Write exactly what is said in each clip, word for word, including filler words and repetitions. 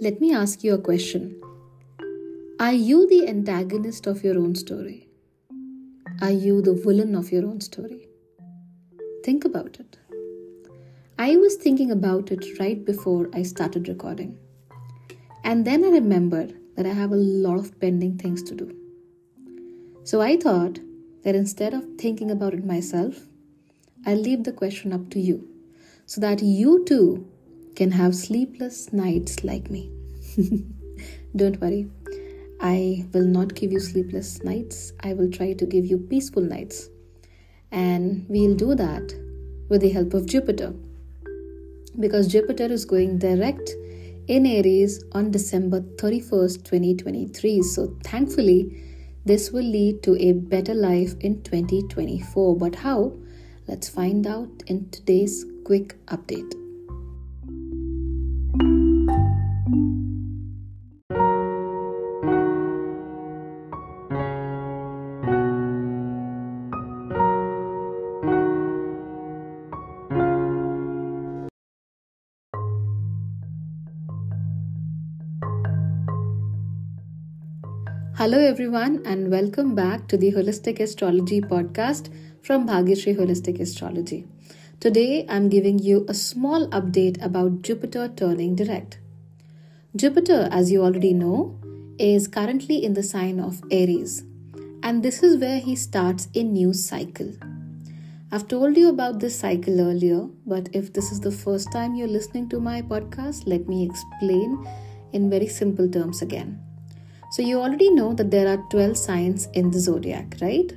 Let me ask you a question. Are you the antagonist of your own story? Are you the villain of your own story? Think about it. I was thinking about it right before I started recording. And then I remembered that I have a lot of pending things to do. So I thought that instead of thinking about it myself, I'll leave the question up to you so that you too can have sleepless nights like me. Don't worry, I will not give you sleepless nights. I will try to give you peaceful nights. And we'll do that with the help of Jupiter. Because Jupiter is going direct in Aries on December thirty-first, twenty twenty-three. So thankfully, this will lead to a better life in twenty twenty-four. But how? Let's find out in today's quick update. Hello everyone and welcome back to the Holistic Astrology Podcast from Bhagyashree Holistic Astrology. Today I'm giving you a small update about Jupiter turning direct. Jupiter, as you already know, is currently in the sign of Aries, and this is where he starts a new cycle. I've told you about this cycle earlier, but if this is the first time you're listening to my podcast, let me explain in very simple terms again. So you already know that there are twelve signs in the zodiac, right?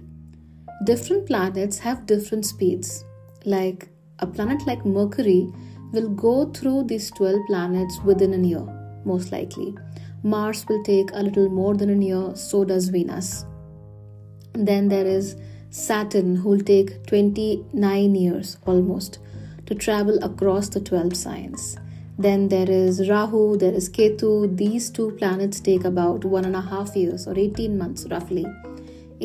Different planets have different speeds. Like a planet like Mercury will go through these twelve planets within a year, most likely. Mars will take a little more than a year, so does Venus. And then there is Saturn, who will take twenty-nine years almost to travel across the twelve signs. Then there is Rahu, there is Ketu. These two planets take about one and a half years or eighteen months roughly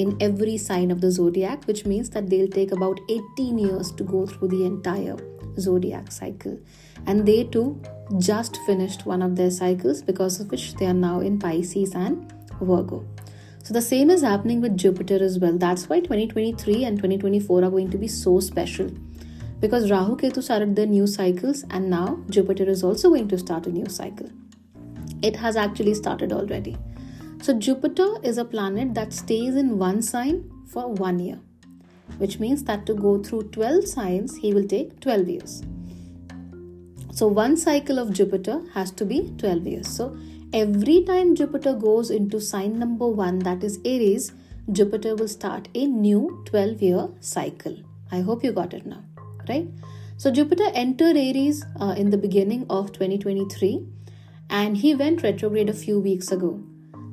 in every sign of the zodiac, which means that they'll take about eighteen years to go through the entire zodiac cycle. And they too just finished one of their cycles, because of which they are now in Pisces and Virgo. So the same is happening with Jupiter as well. That's why twenty twenty-three and twenty twenty-four are going to be so special. Because Rahu Ketu started their new cycles, and now Jupiter is also going to start a new cycle. It has actually started already. So Jupiter is a planet that stays in one sign for one year, which means that to go through twelve signs, he will take twelve years. So one cycle of Jupiter has to be twelve years. So every time Jupiter goes into sign number one, that is Aries, Jupiter will start a new twelve-year cycle. I hope you got it now. Right? So Jupiter entered Aries uh, in the beginning of twenty twenty-three, and he went retrograde a few weeks ago.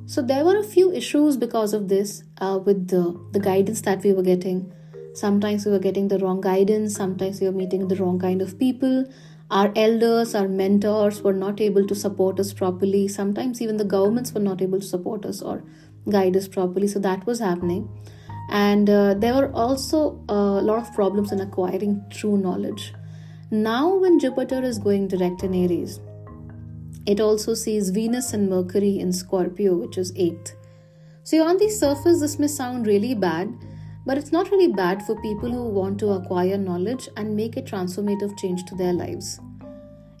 So there were a few issues because of this uh, with the, the guidance that we were getting. Sometimes we were getting the wrong guidance. Sometimes we were meeting the wrong kind of people. Our elders, our mentors were not able to support us properly. Sometimes even the governments were not able to support us or guide us properly. So that was happening. And uh, there were also a lot of problems in acquiring true knowledge. Now when Jupiter is going direct in Aries, it also sees Venus and Mercury in Scorpio, which is eighth. So on the surface, this may sound really bad, but it's not really bad for people who want to acquire knowledge and make a transformative change to their lives.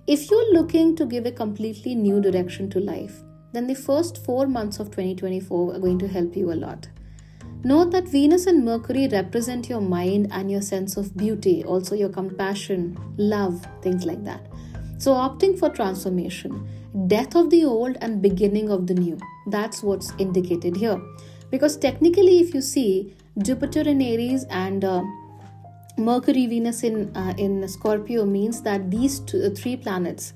If you're looking to give a completely new direction to life, then the first four months of twenty twenty-four are going to help you a lot. Note that Venus and Mercury represent your mind and your sense of beauty, also your compassion, love, things like that. So opting for transformation, death of the old and beginning of the new. That's what's indicated here. Because technically, if you see Jupiter in Aries and uh, Mercury, Venus in, uh, in Scorpio, means that these two, uh, three planets,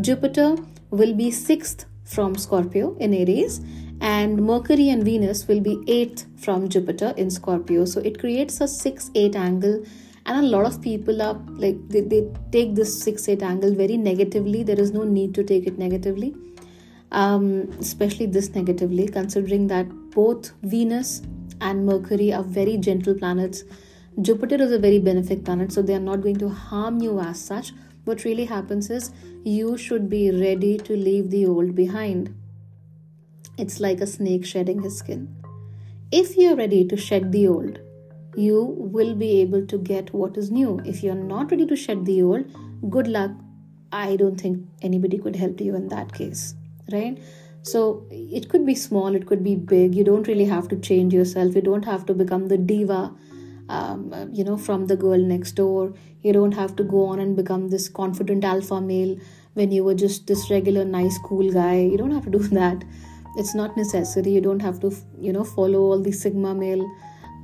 Jupiter will be sixth from Scorpio in Aries, and Mercury and Venus will be eighth from Jupiter in Scorpio. So it creates a six eight angle, and a lot of people are like they, they take this six eight angle very negatively. There is no need to take it negatively, um, especially this negatively, considering that both Venus and Mercury are very gentle planets. Jupiter is a very benefic planet, so they are not going to harm you as such. What really happens is you should be ready to leave the old behind. It's like a snake shedding his skin. If you're ready to shed the old, you will be able to get what is new. If you're not ready to shed the old, good luck. I don't think anybody could help you in that case, right? So it could be small, it could be big. You don't really have to change yourself. You don't have to become the diva, um, you know, from the girl next door. You don't have to go on and become this confident alpha male when you were just this regular, nice, cool guy. You don't have to do that. It's not necessary. You don't have to, you know, follow all the sigma male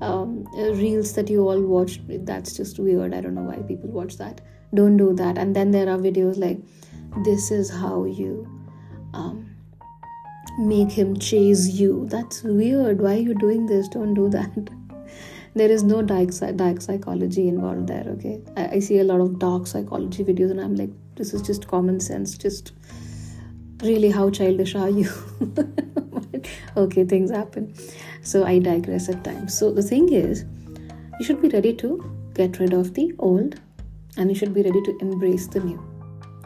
um, reels that you all watch. That's just weird. I don't know why people watch that. Don't do that. And then there are videos like, this is how you um, make him chase you. That's weird. Why are you doing this? Don't do that. There is no dark, dark psychology involved there, okay? I, I see a lot of dark psychology videos and I'm like, this is just common sense. Just really, how childish are you? Okay, things happen. So I digress at times. So the thing is, you should be ready to get rid of the old. And you should be ready to embrace the new.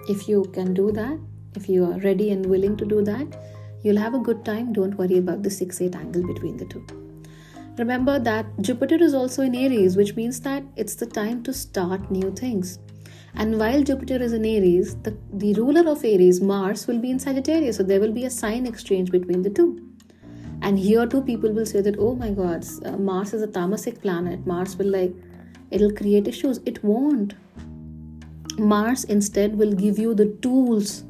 If you can do that, if you are ready and willing to do that, you'll have a good time. Don't worry about the six eight angle between the two. Remember that Jupiter is also in Aries, which means that it's the time to start new things. And while Jupiter is in Aries, the, the ruler of Aries, Mars, will be in Sagittarius. So there will be a sign exchange between the two. And here too, people will say that, oh my God, uh, Mars is a tamasic planet. Mars will like, it'll create issues. It won't. Mars instead will give you the tools.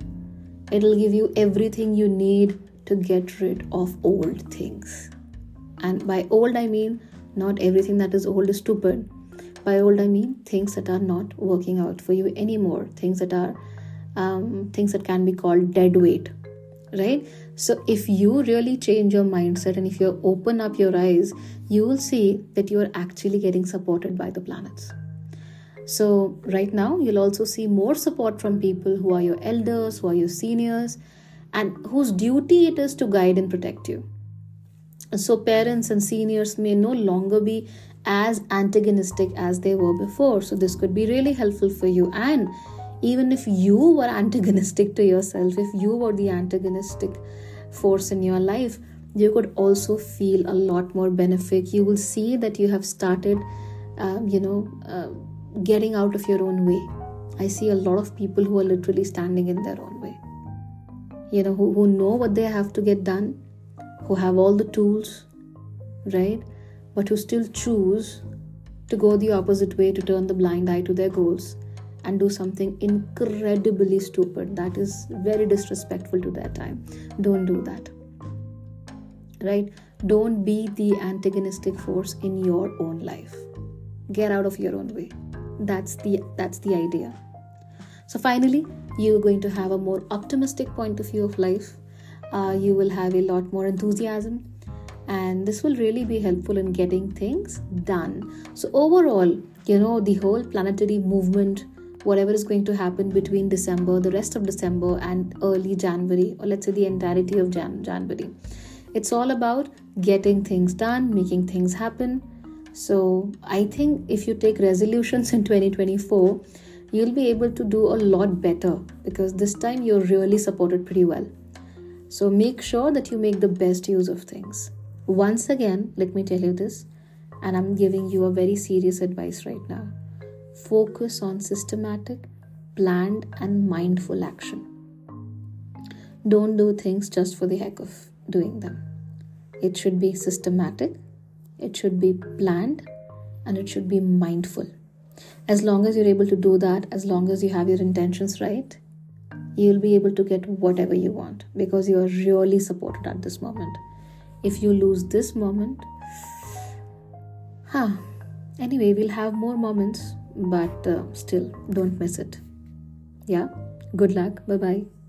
It'll give you everything you need to get rid of old things. And by old, I mean not everything that is old is stupid. By old, I mean things that are not working out for you anymore. Things that are, um, things that can be called dead weight, right? So if you really change your mindset and if you open up your eyes, you will see that you are actually getting supported by the planets. So right now, you'll also see more support from people who are your elders, who are your seniors, and whose duty it is to guide and protect you. So parents and seniors may no longer be as antagonistic as they were before. So this could be really helpful for you. And even if you were antagonistic to yourself, if you were the antagonistic force in your life, you could also feel a lot more benefit. You will see that you have started, um, you know, uh, getting out of your own way. I see a lot of people who are literally standing in their own way. You know, who, who know what they have to get done, who have all the tools, right? But who still choose to go the opposite way, to turn the blind eye to their goals and do something incredibly stupid. That is very disrespectful to their time. Don't do that, right? Don't be the antagonistic force in your own life. Get out of your own way. That's the that's the idea. So finally, you're going to have a more optimistic point of view of life. Uh, you will have a lot more enthusiasm. And this will really be helpful in getting things done. So overall, you know, the whole planetary movement, whatever is going to happen between December, the rest of December and early January, or let's say the entirety of Jan- January. It's all about getting things done, making things happen. So I think if you take resolutions in twenty twenty-four, you'll be able to do a lot better because this time you're really supported pretty well. So make sure that you make the best use of things. Once again, let me tell you this, and I'm giving you a very serious advice right now. Focus on systematic, planned, and mindful action. Don't do things just for the heck of doing them. It should be systematic. It should be planned and it should be mindful. As long as you're able to do that, as long as you have your intentions right, you'll be able to get whatever you want because you are really supported at this moment. If you lose this moment, huh. Anyway, we'll have more moments, but uh, still, don't miss it. Yeah, good luck. Bye-bye.